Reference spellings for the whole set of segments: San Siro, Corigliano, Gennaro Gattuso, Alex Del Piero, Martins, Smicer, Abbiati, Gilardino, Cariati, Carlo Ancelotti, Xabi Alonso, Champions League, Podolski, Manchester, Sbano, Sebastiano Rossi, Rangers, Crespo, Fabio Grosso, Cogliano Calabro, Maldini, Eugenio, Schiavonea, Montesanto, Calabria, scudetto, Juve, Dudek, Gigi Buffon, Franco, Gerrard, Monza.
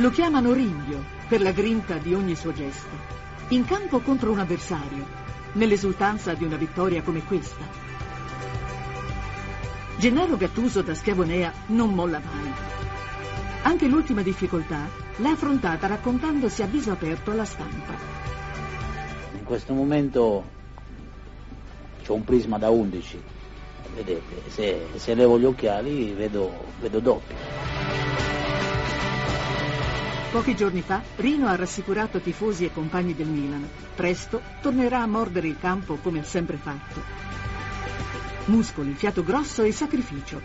Lo chiamano Ringhio per la grinta di ogni suo gesto. In campo contro un avversario, nell'esultanza di una vittoria come questa. Gennaro Gattuso da Schiavonea non molla mai. Anche l'ultima difficoltà l'ha affrontata raccontandosi a viso aperto alla stampa. In questo momento c'ho un prisma da 11. Vedete, se levo gli occhiali vedo doppio. Pochi giorni fa Rino ha rassicurato tifosi e compagni del Milan. Presto tornerà a mordere il campo come ha sempre fatto. Muscoli, fiato grosso e sacrificio.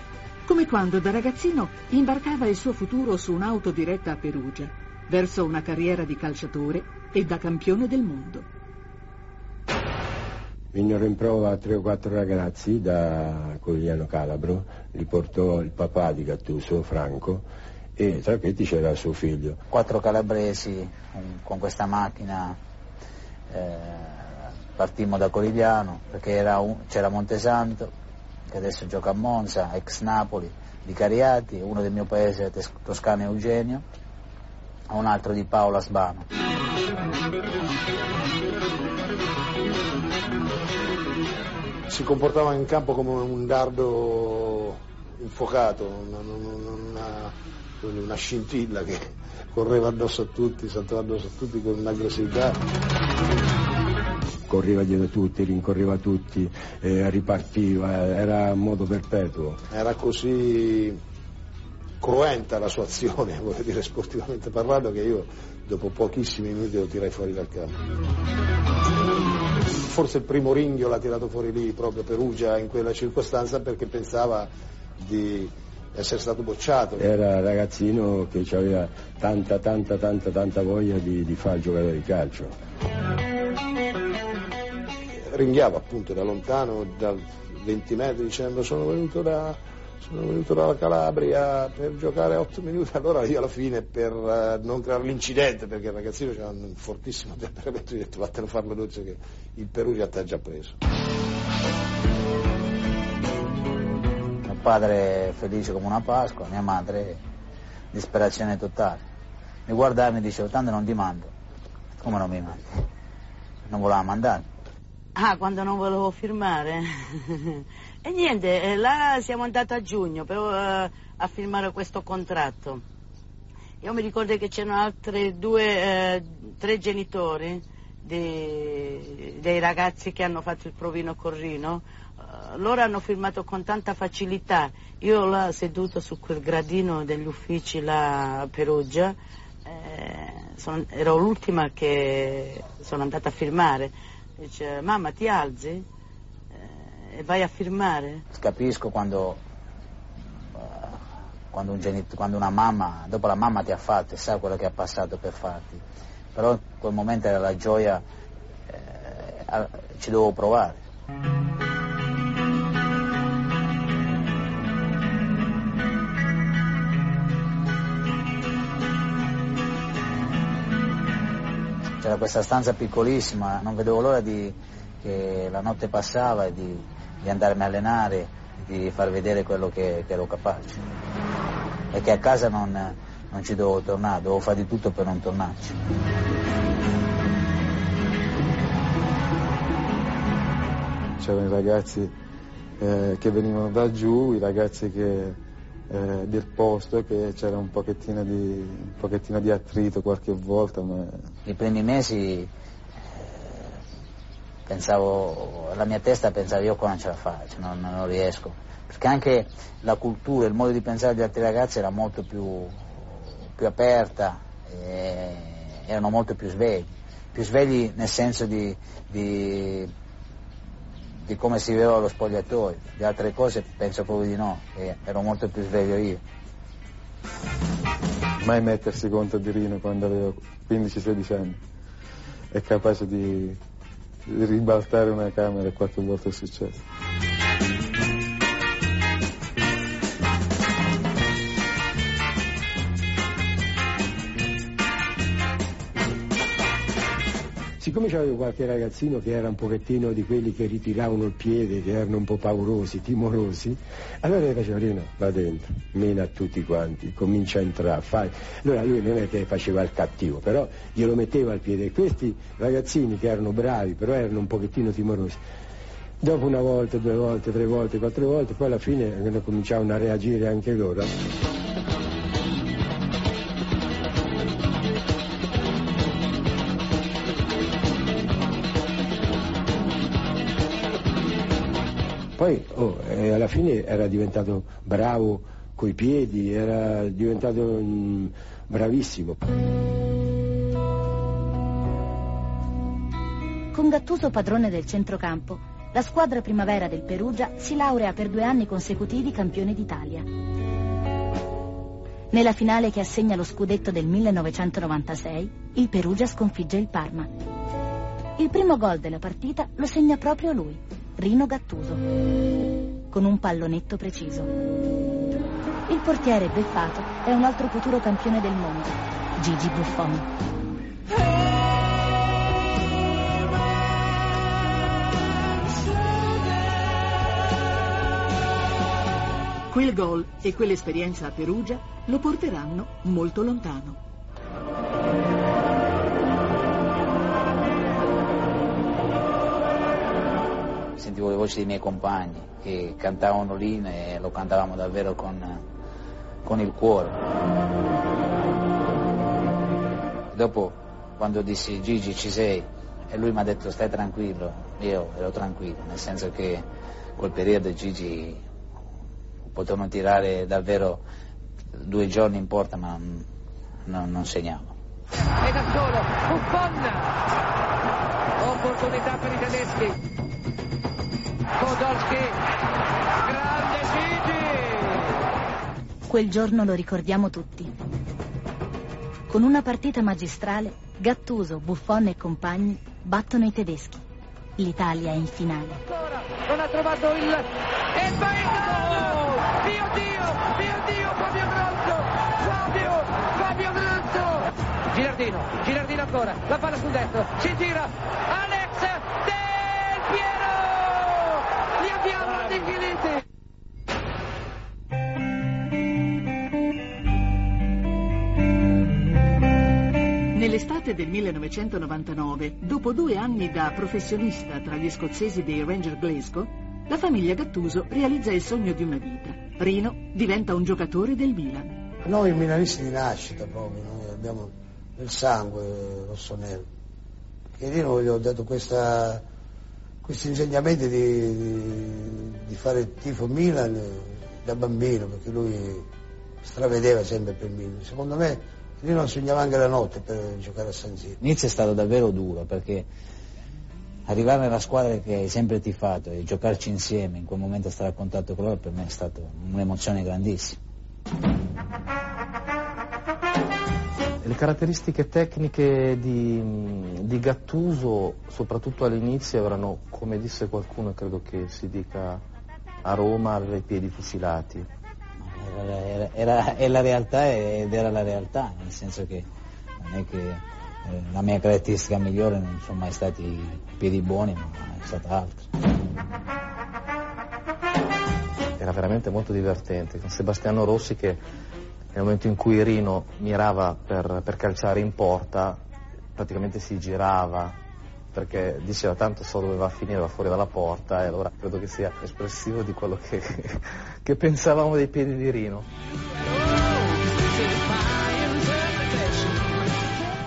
Come quando da ragazzino imbarcava il suo futuro su un'auto diretta a Perugia, verso una carriera di calciatore e da campione del mondo. Vennero in prova 3 o 4 ragazzi da Cogliano Calabro, li portò il papà di Gattuso, Franco, e tra questi c'era suo figlio. 4 calabresi con questa macchina, partimmo da Corigliano perché c'era Montesanto, che adesso gioca a Monza, ex Napoli, di Cariati, uno del mio paese toscano, Eugenio, un altro di Paola, Sbano. Si comportava in campo come un dardo infuocato, una scintilla che correva addosso a tutti, saltava addosso a tutti con un'aggressività. Correva dietro tutti, rincorreva tutti, ripartiva, era un modo perpetuo. Era così cruenta la sua azione, voglio dire, sportivamente parlando, che io dopo pochissimi minuti lo tirai fuori dal campo. Forse il primo ringhio l'ha tirato fuori lì, proprio Perugia, in quella circostanza, perché pensava di essere stato bocciato. Era ragazzino che aveva tanta voglia di far giocare di calcio. Ringhiava appunto da lontano, da 20 metri, dicendo sono venuto dalla Calabria per giocare 8 minuti. Allora io alla fine, per non creare l'incidente, perché il ragazzino c'era un fortissimo temperamento, ho detto vattene a farlo dolce che il Perugia ti ha già preso. Padre felice come una Pasqua, mia madre disperazione totale. Mi guardava e mi diceva, tanto non ti mando. Come non mi mandi? Non voleva mandare. Ah, quando non volevo firmare. E niente, là siamo andati a giugno per, a firmare questo contratto. Io mi ricordo che c'erano altri 2, 3 genitori dei ragazzi che hanno fatto il provino Corrino. Loro hanno firmato con tanta facilità. Io là seduto su quel gradino degli uffici là a Perugia, ero l'ultima che sono andata a firmare. Dice, mamma ti alzi e vai a firmare. Capisco quando una mamma, dopo la mamma ti ha fatto e sa quello che ha passato per farti, però in quel momento era la gioia, ci dovevo provare. C'era questa stanza piccolissima, non vedevo l'ora che la notte passava e di andarmi a allenare, di far vedere quello che ero capace. E che a casa non ci dovevo tornare, dovevo fare di tutto per non tornarci. C'erano i ragazzi che venivano da giù, i ragazzi del posto, che c'era un pochettino di attrito qualche volta, ma i primi mesi la mia testa pensava, io qua non ce la faccio, non riesco, perché anche la cultura, il modo di pensare degli altri ragazzi era molto più aperta, erano molto più svegli nel senso di come si viveva lo spogliatoio. Di altre cose penso proprio di no, ero molto più sveglio io. Mai mettersi contro di Rino quando avevo 15-16 anni, è capace di ribaltare una camera, e qualche volta è successo. siccome c'avevo qualche ragazzino che era un pochettino di quelli che ritiravano il piede, che erano un po' paurosi, timorosi, allora gli facevo, no, va dentro, mena a tutti quanti, comincia a entrare, fai. Allora lui non è che faceva il cattivo, però glielo metteva al piede, e questi ragazzini che erano bravi, però erano un pochettino timorosi, dopo una volta, due volte, tre volte, quattro volte, poi alla fine cominciavano a reagire anche loro. Poi alla fine era diventato bravo coi piedi, era diventato bravissimo. Con Gattuso padrone del centrocampo, la squadra primavera del Perugia si laurea per 2 anni consecutivi campione d'Italia. Nella finale che assegna lo scudetto del 1996, il Perugia sconfigge il Parma. Il primo gol della partita lo segna proprio lui, Rino Gattuso, con un pallonetto preciso. Il portiere beffato è un altro futuro campione del mondo, Gigi Buffon. Quel gol e quell'esperienza a Perugia lo porteranno molto lontano. Sentivo le voci dei miei compagni che cantavano l'inno e lo cantavamo davvero con il cuore. Dopo, quando dissi Gigi ci sei, e lui mi ha detto stai tranquillo, io ero tranquillo, nel senso che quel periodo Gigi potevano tirare davvero 2 giorni in porta ma non segnava. E da solo, Buffon, opportunità per i tedeschi. Podolski, grande Gigi! Quel giorno lo ricordiamo tutti. Con una partita magistrale, Gattuso, Buffon e compagni battono i tedeschi. L'Italia è in finale. Ancora, non ha trovato il... E va in gol! Mio Dio, Fabio Grosso! Fabio Grosso! Gilardino ancora, la palla sul destro, ci gira, Alex Del Piero! Nell'estate del 1999, dopo 2 anni da professionista tra gli scozzesi dei Ranger Glasgow, la famiglia Gattuso realizza il sogno di una vita. Rino diventa un giocatore del Milan. Noi milanisti di nascita proprio, noi abbiamo nel sangue rossonero. E Rino gli ho dato questi insegnamenti di fare tifo Milan da bambino, perché lui stravedeva sempre per Milan. Secondo me Rino non sognava anche la notte per giocare a San Siro. L'inizio è stato davvero duro, perché arrivare nella squadra che hai sempre tifato e giocarci insieme, in quel momento stare a contatto con loro, per me è stata un'emozione grandissima. Le caratteristiche tecniche di Gattuso, soprattutto all'inizio, erano, come disse qualcuno, credo che si dica a Roma, aveva i piedi fucilati. È la realtà ed era la realtà, nel senso che non è che la mia caratteristica migliore non sono mai stati i piedi buoni, ma è stata altro. Era veramente molto divertente, con Sebastiano Rossi che... Nel momento in cui Rino mirava per calciare in porta, praticamente si girava, perché diceva tanto so dove va a finire, va fuori dalla porta, e allora credo che sia espressivo di quello che pensavamo dei piedi di Rino.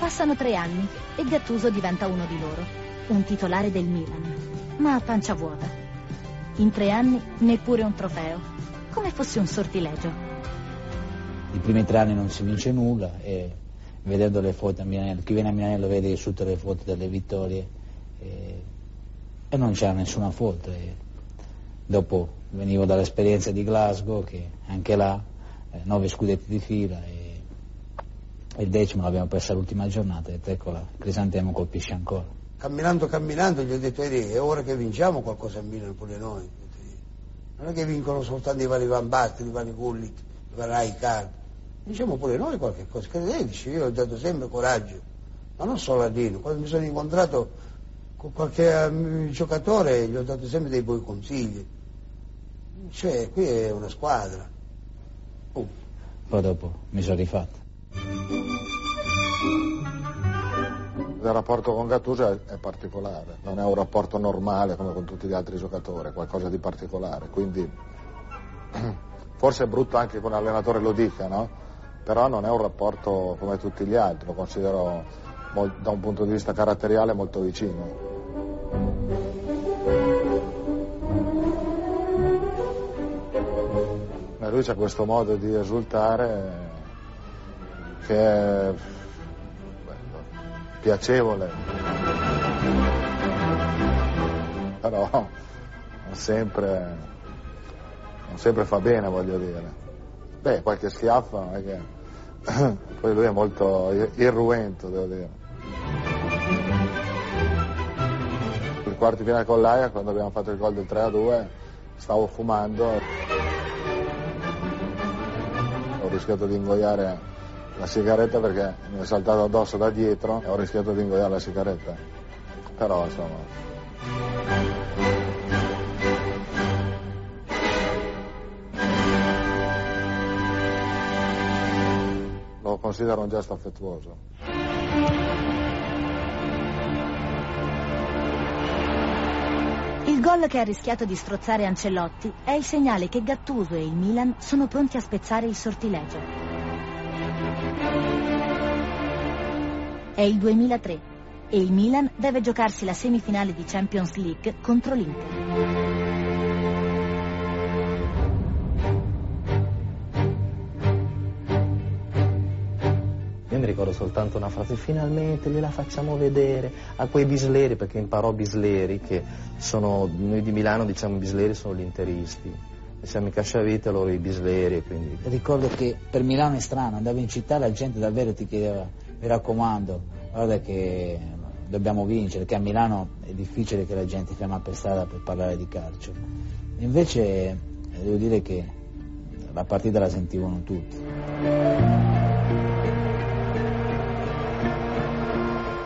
Passano 3 anni e Gattuso diventa uno di loro, un titolare del Milan, ma a pancia vuota. In 3 anni neppure un trofeo, come fosse un sortilegio. I primi 3 anni non si vince nulla, e vedendo le foto a Milanello, chi viene a Milanello vede tutte le foto delle vittorie e non c'era nessuna foto. E dopo venivo dall'esperienza di Glasgow, che anche là 9 scudetti di fila e il 10° l'abbiamo persa l'ultima giornata, e eccola, Crisantemo colpisce ancora. Camminando gli ho detto è ora che vinciamo qualcosa a Milano pure noi, non è che vincono soltanto i vari Van Basten, i vari Gullit, i vari Card. Diciamo pure noi qualche cosa, credeteci, io ho dato sempre coraggio ma non solo a Dino, quando mi sono incontrato con qualche giocatore gli ho dato sempre dei buoni consigli. Cioè, qui è una squadra. Poi dopo mi sono rifatto. Il rapporto con Gattuso è particolare, non è un rapporto normale come con tutti gli altri giocatori, è qualcosa di particolare, quindi forse è brutto anche che un allenatore lo dica, no? Però non è un rapporto come tutti gli altri, lo considero da un punto di vista caratteriale molto vicino. Ma lui c'ha questo modo di esultare che è piacevole, però non sempre fa bene, voglio dire. Beh, qualche schiaffo, non è che... poi lui è molto irruento, devo dire. Il quarto di finale con l'Aia, quando abbiamo fatto il gol del 3-2, stavo fumando. Ho rischiato di ingoiare la sigaretta perché mi è saltato addosso da dietro e ho rischiato di ingoiare la sigaretta. Però insomma. Lo considero un gesto affettuoso. Il gol che ha rischiato di strozzare Ancelotti è il segnale che Gattuso e il Milan sono pronti a spezzare il sortilegio. È il 2003 e il Milan deve giocarsi la semifinale di Champions League contro l'Inter. Io mi ricordo soltanto una frase: finalmente gliela facciamo vedere a quei bisleri, perché imparò bisleri, che sono, noi di Milano diciamo bisleri sono gli interisti, diciamo i casciavite, loro i bisleri. Quindi ricordo che per Milano è strano, andavo in città, la gente davvero ti chiedeva: mi raccomando, guarda che dobbiamo vincere, che a Milano è difficile che la gente chiama per strada per parlare di calcio. Invece devo dire che la partita la sentivano tutti.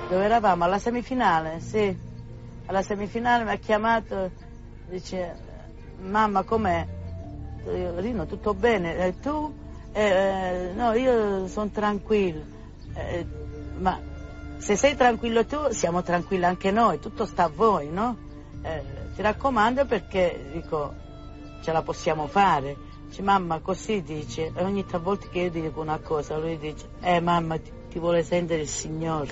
Dove eravamo? Alla semifinale, sì. Alla semifinale mi ha chiamato, dice: mamma, com'è? Rino, tutto bene? E tu? No, io sono tranquillo. Ma se sei tranquillo tu, siamo tranquilli anche noi, tutto sta a voi, no? Ti raccomando, perché, dico, ce la possiamo fare. Dice: mamma, così, dice. E ogni volta che io dico una cosa, lui dice: mamma, ti vuole sentire il Signore.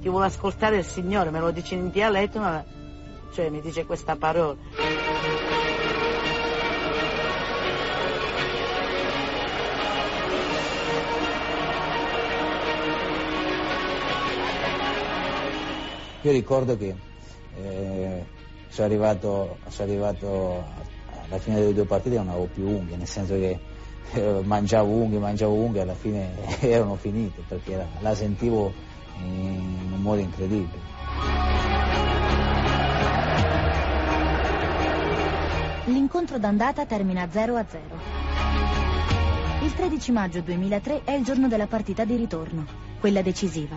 Ti vuole ascoltare il Signore, me lo dice in dialetto, ma cioè mi dice questa parola. Io ricordo che sono arrivato alla fine delle due partite e non avevo più unghie, nel senso che mangiavo unghie, alla fine erano finite, perché la sentivo in un modo incredibile. L'incontro d'andata termina 0-0. Il 13 maggio 2003 è il giorno della partita di ritorno, quella decisiva.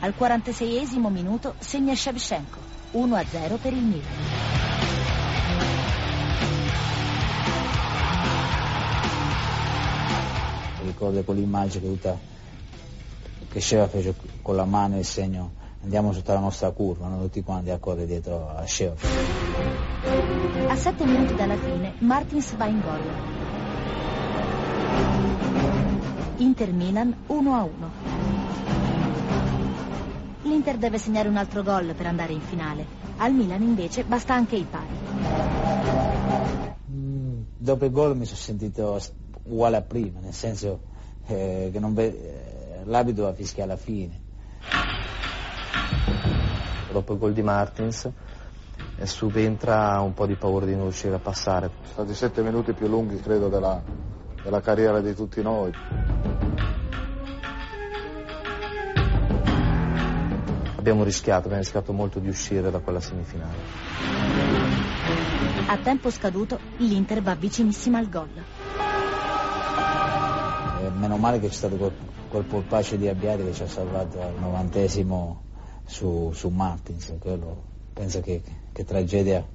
Al 46esimo minuto segna Shevchenko, 1-0 per il Milan. Ricordo quell'immagine che Sheva fece con la mano il segno: andiamo sotto la nostra curva, non tutti quanti a correre dietro a Sheva. A 7 minuti dalla fine Martins va in gol. Inter-Milan 1-1. L'Inter deve segnare un altro gol per andare in finale, al Milan invece basta anche il pari. Dopo il gol mi sono sentito uguale a prima, nel senso che l'abito va a fischiare alla fine. Dopo il gol di Martins subentra un po' di paura di non riuscire a passare. Sono stati 7 minuti più lunghi, credo, della carriera di tutti noi. Abbiamo rischiato molto di uscire da quella semifinale. A tempo scaduto l'Inter va vicinissima al gol. Meno male che c'è stato quel polpaccio di Abbiati che ci ha salvato al 90esimo su Martins. Quello, penso che tragedia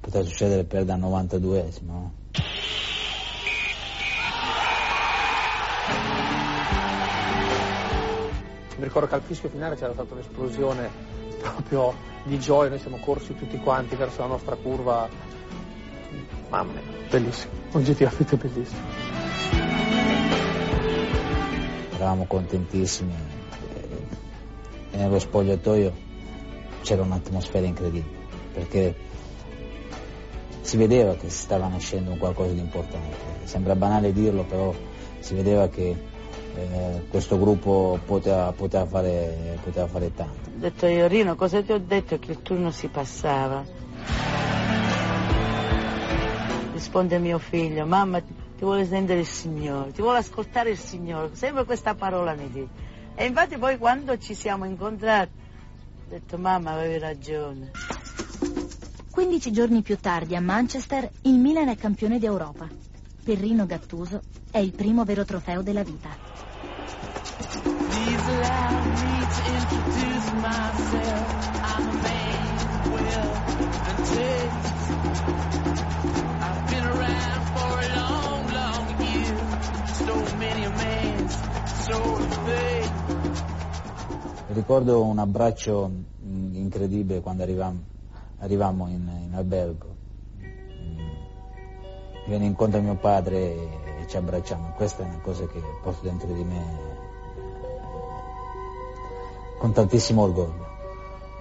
potrà succedere per dal 92esimo. No? Mi ricordo che al fischio finale c'era stata un'esplosione proprio di gioia, noi siamo corsi tutti quanti verso la nostra curva. Mamma mia, bellissimo, oggettivamente bellissimo. Eravamo contentissimi e nello spogliatoio c'era un'atmosfera incredibile, perché si vedeva che stava nascendo un qualcosa di importante. Sembra banale dirlo, però si vedeva che questo gruppo poteva fare tanto. Ho detto io, Rino, cosa ti ho detto? Che il turno si passava. Risponde mio figlio, mamma, ti vuole sentire il Signore, ti vuole ascoltare il Signore, sempre questa parola mi dice. E infatti poi quando ci siamo incontrati ho detto, mamma, avevi ragione. 15 giorni più tardi a Manchester il Milan è campione d'Europa. Per Rino Gattuso è il primo vero trofeo della vita. Ricordo un abbraccio incredibile quando arrivammo in albergo. Viene incontro a mio padre e ci abbracciamo. Questa è una cosa che porto dentro di me con tantissimo orgoglio.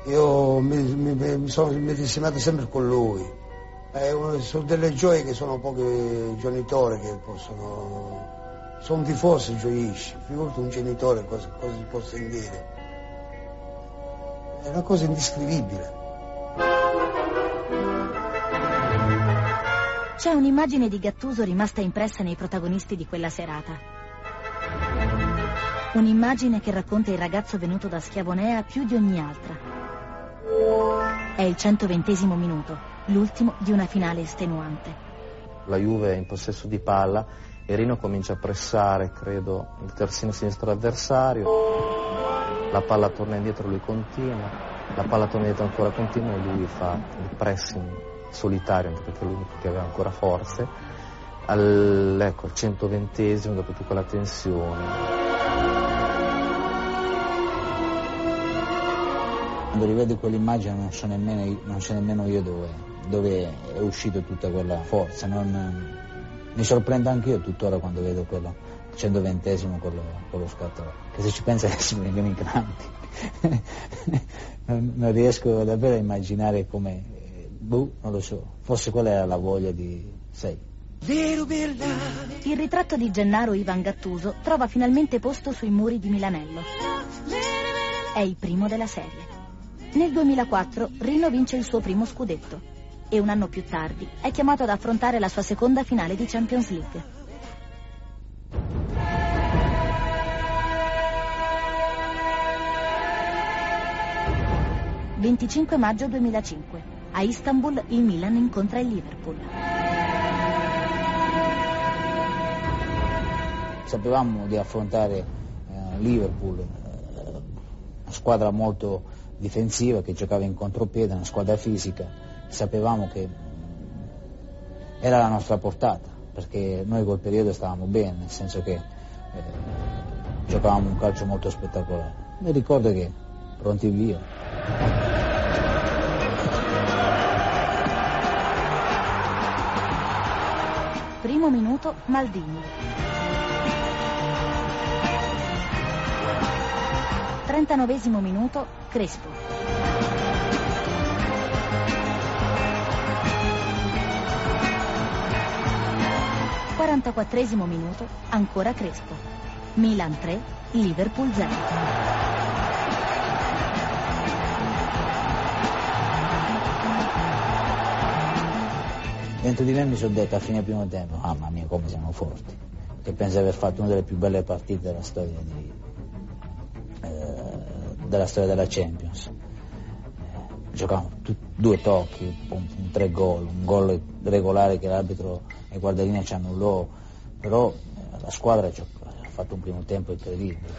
Io mi sono medesimato sempre con lui. Sono delle gioie che sono pochi genitori che possono. Sono tifosi, gioisci, figurati un genitore cosa gli posso dire. È una cosa indescrivibile. C'è un'immagine di Gattuso rimasta impressa nei protagonisti di quella serata. Un'immagine che racconta il ragazzo venuto da Schiavonea più di ogni altra. È il 120esimo minuto, l'ultimo di una finale estenuante. La Juve è in possesso di palla e Rino comincia a pressare, credo, il terzino sinistro avversario. La palla torna indietro, lui continua. La palla torna indietro ancora, continua e lui fa il pressing solitario, anche perché è l'unico che aveva ancora forze. Al 120esimo, dopo tutta quella tensione, quando rivedo quell'immagine non so nemmeno io dove è uscito tutta quella forza. Mi sorprendo anche io tuttora quando vedo quello 120esimo con lo scatto, che se ci pensa adesso mi vengono i crampi. Non riesco davvero a immaginare come. Non lo so, forse qual era la voglia di... Sei. Il ritratto di Gennaro Ivan Gattuso trova finalmente posto sui muri di Milanello. È il primo della serie. Nel 2004 Rino vince il suo primo scudetto e un anno più tardi è chiamato ad affrontare la sua seconda finale di Champions League. «25 maggio 2005». A Istanbul il Milan incontra il Liverpool. Sapevamo di affrontare Liverpool, una squadra molto difensiva che giocava in contropiede, una squadra fisica. Sapevamo che era la nostra portata, perché noi col periodo stavamo bene, nel senso che giocavamo un calcio molto spettacolare. Mi ricordo che pronti via. Primo minuto, Maldini. 39esimo minuto, Crespo. 44esimo minuto, ancora Crespo. Milan 3, Liverpool 0. Dentro di me mi sono detto a fine primo tempo, mamma mia come siamo forti, che penso di aver fatto una delle più belle partite della storia della Champions. giocavamo due tocchi, tre gol, un gol regolare che l'arbitro e guardalinea ci annullò, però la squadra ha fatto un primo tempo incredibile.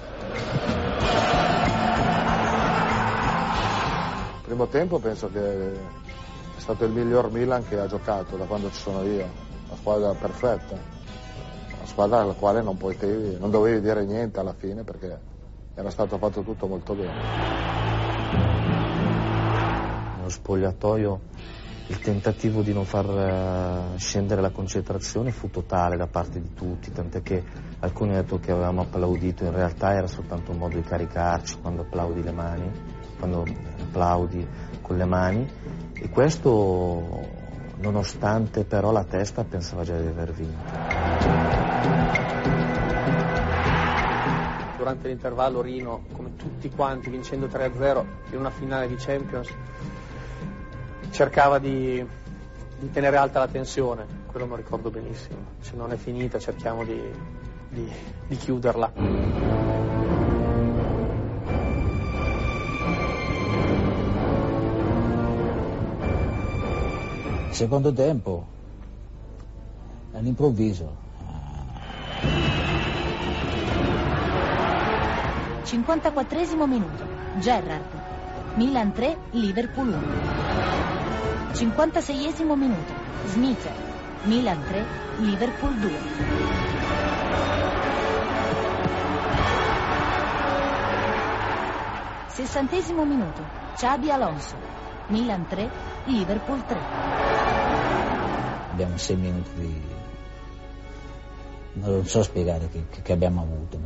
Primo tempo penso che è stato il miglior Milan che ha giocato da quando ci sono io, una squadra perfetta, una squadra alla quale non dovevi dire niente alla fine perché era stato fatto tutto molto bene. Nello spogliatoio il tentativo di non far scendere la concentrazione fu totale da parte di tutti, tant'è che alcuni hanno detto che avevamo applaudito, in realtà era soltanto un modo di caricarci quando applaudi le mani, quando applaudi con le mani, e questo nonostante però la testa pensava già di aver vinto. Durante l'intervallo Rino, come tutti quanti, vincendo 3-0 in una finale di Champions, cercava di tenere alta la tensione, quello me lo ricordo benissimo, se non è finita cerchiamo di chiuderla. Secondo tempo, all'improvviso. 54esimo minuto, Gerrard. Milan 3, Liverpool 1. 56esimo minuto, Smicer. Milan 3, Liverpool 2. 60esimo minuto, Xabi Alonso. Milan 3, Liverpool 3. Abbiamo 6 minuti di... non so spiegare che abbiamo avuto.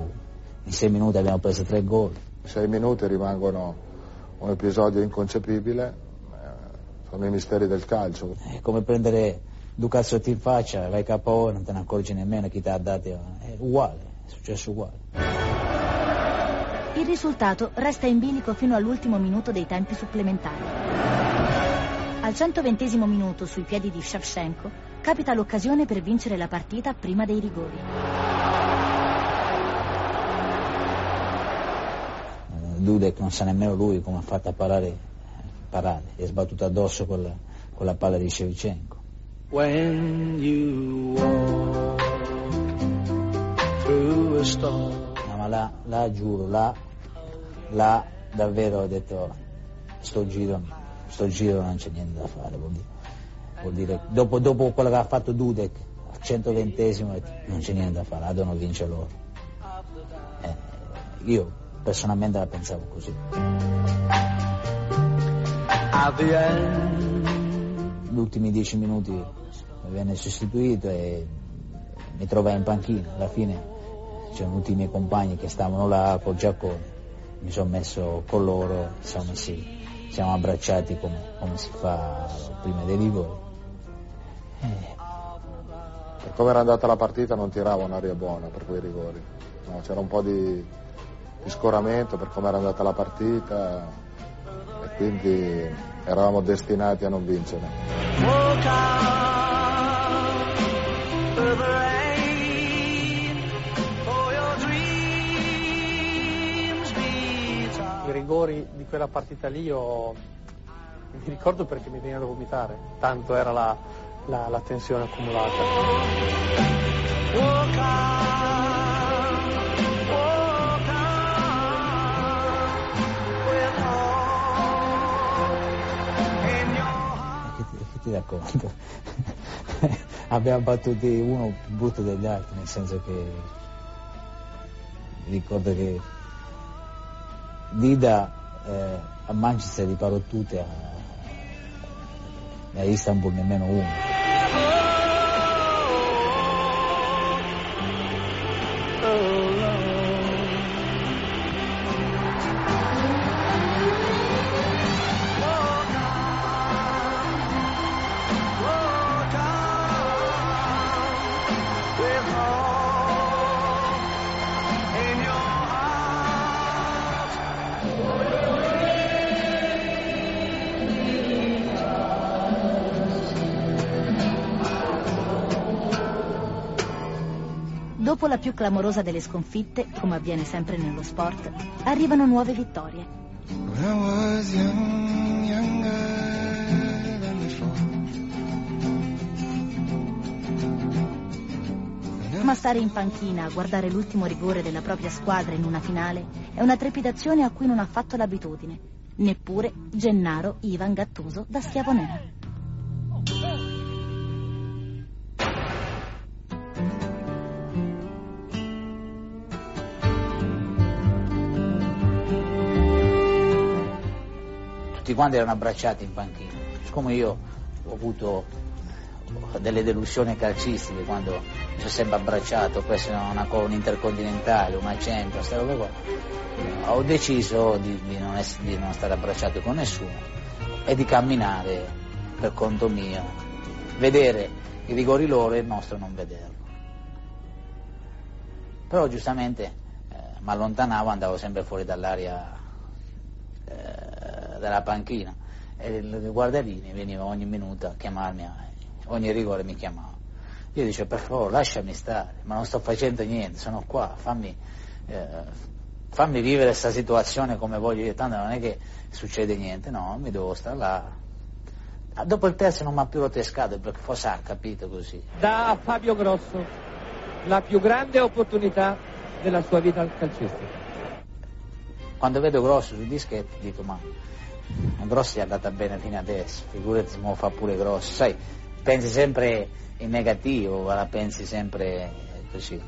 In 6 minuti abbiamo preso 3 gol. 6 minuti rimangono un episodio inconcepibile, sono i misteri del calcio. È come prendere Ducazzotti in faccia, vai KO, non te ne accorgi nemmeno chi ti ha dato. È uguale, è successo uguale. Il risultato resta in bilico fino all'ultimo minuto dei tempi supplementari. Al 120esimo minuto, sui piedi di Shevchenko, capita l'occasione per vincere la partita prima dei rigori. Dudek non sa nemmeno lui come ha fatto a parare, è sbattuto addosso con la palla di Shevchenko. No, ma là giuro, là davvero ho detto, sto giro non c'è niente da fare, vuol dire dopo quello che ha fatto Dudek al 120esimo non c'è niente da fare, Adorno vince loro. Io personalmente la pensavo così. Gli ultimi 10 minuti mi venne sostituito e mi trovai in panchina, alla fine c'erano tutti i miei compagni che stavano là col giaccone, mi sono messo con loro, siamo abbracciati come si fa prima dei rigori. Per come era andata la partita non tirava un'aria buona per quei rigori, no, c'era un po' di scoramento per come era andata la partita e quindi eravamo destinati a non vincere. I rigori di quella partita lì mi ricordo perché mi veniva da vomitare, tanto era la tensione accumulata. Che ti racconto? Abbiamo battuto uno brutto degli altri, nel senso che ricordo che Dida a Manchester di parò tutte, a Istanbul nemmeno uno. Dopo la più clamorosa delle sconfitte, come avviene sempre nello sport, arrivano nuove vittorie. ma stare in panchina a guardare l'ultimo rigore della propria squadra in una finale è una trepidazione a cui non ha fatto l'abitudine, neppure Gennaro Ivan Gattuso da Schiavonea. Tutti quanti erano abbracciati in panchina, siccome io ho avuto delle delusioni calcistiche quando mi sono sempre abbracciato, questo è un intercontinentale, una Champions, queste robe qua, ho deciso di non stare abbracciato con nessuno e di camminare per conto mio, vedere i rigori loro e il nostro non vederlo. Però giustamente mi allontanavo, andavo sempre fuori dall'area dalla panchina e il guardalinee veniva ogni minuto a chiamarmi ogni rigore mi chiamava. Io dicevo, per favore lasciami stare, ma non sto facendo niente, sono qua, fammi vivere questa situazione come voglio io, tanto non è che succede niente, no, mi devo stare là. Dopo il terzo non mi ha più rotescato, perché forse ha capito così. Dà a Fabio Grosso la più grande opportunità della sua vita calcistica. Quando vedo Grosso sui dischetti dico, ma Grosso gli è andata bene fino adesso, figurati mo fa pure Grosso, sai, pensi sempre in negativo, la pensi sempre così. Ed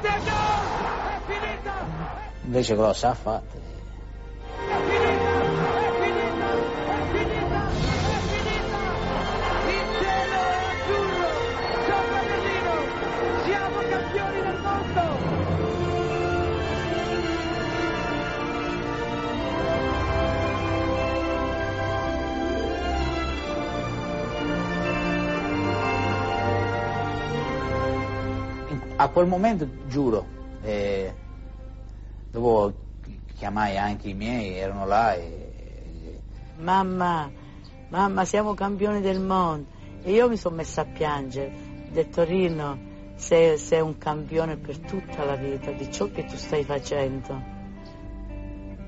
è gol! È finita! Invece Grosso ha fatto. A quel momento, giuro, dopo chiamai anche i miei, erano là e... Mamma, siamo campioni del mondo. E io mi sono messa a piangere. Ho detto, Rino, sei un campione per tutta la vita di ciò che tu stai facendo.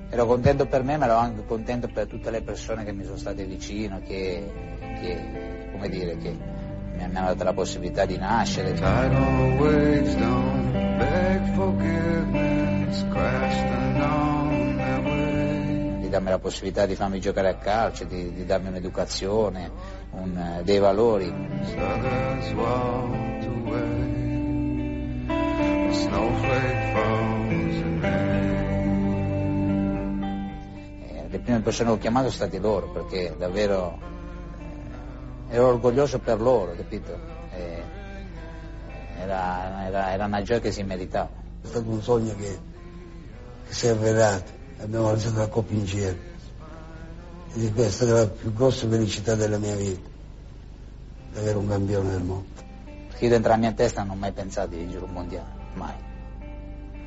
Ero contento per me, ma ero anche contento per tutte le persone che mi sono state vicino, che come dire, che... mi hanno dato la possibilità di nascere. Di darmi la possibilità di farmi giocare a calcio, di darmi un'educazione, dei valori. Le prime persone che ho chiamato sono stati loro, perché davvero... ero orgoglioso per loro, capito? Era una gioia che si meritava. È stato un sogno che si è avverato. Abbiamo alzato la Coppa in cielo. E questa è stata la più grossa felicità della mia vita, di avere un campione del mondo. Perché io dentro la mia testa non ho mai pensato di vincere un mondiale, mai.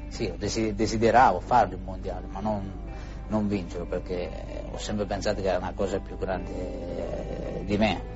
Sì, desideravo farlo un mondiale, ma non vincerlo, perché ho sempre pensato che era una cosa più grande di me.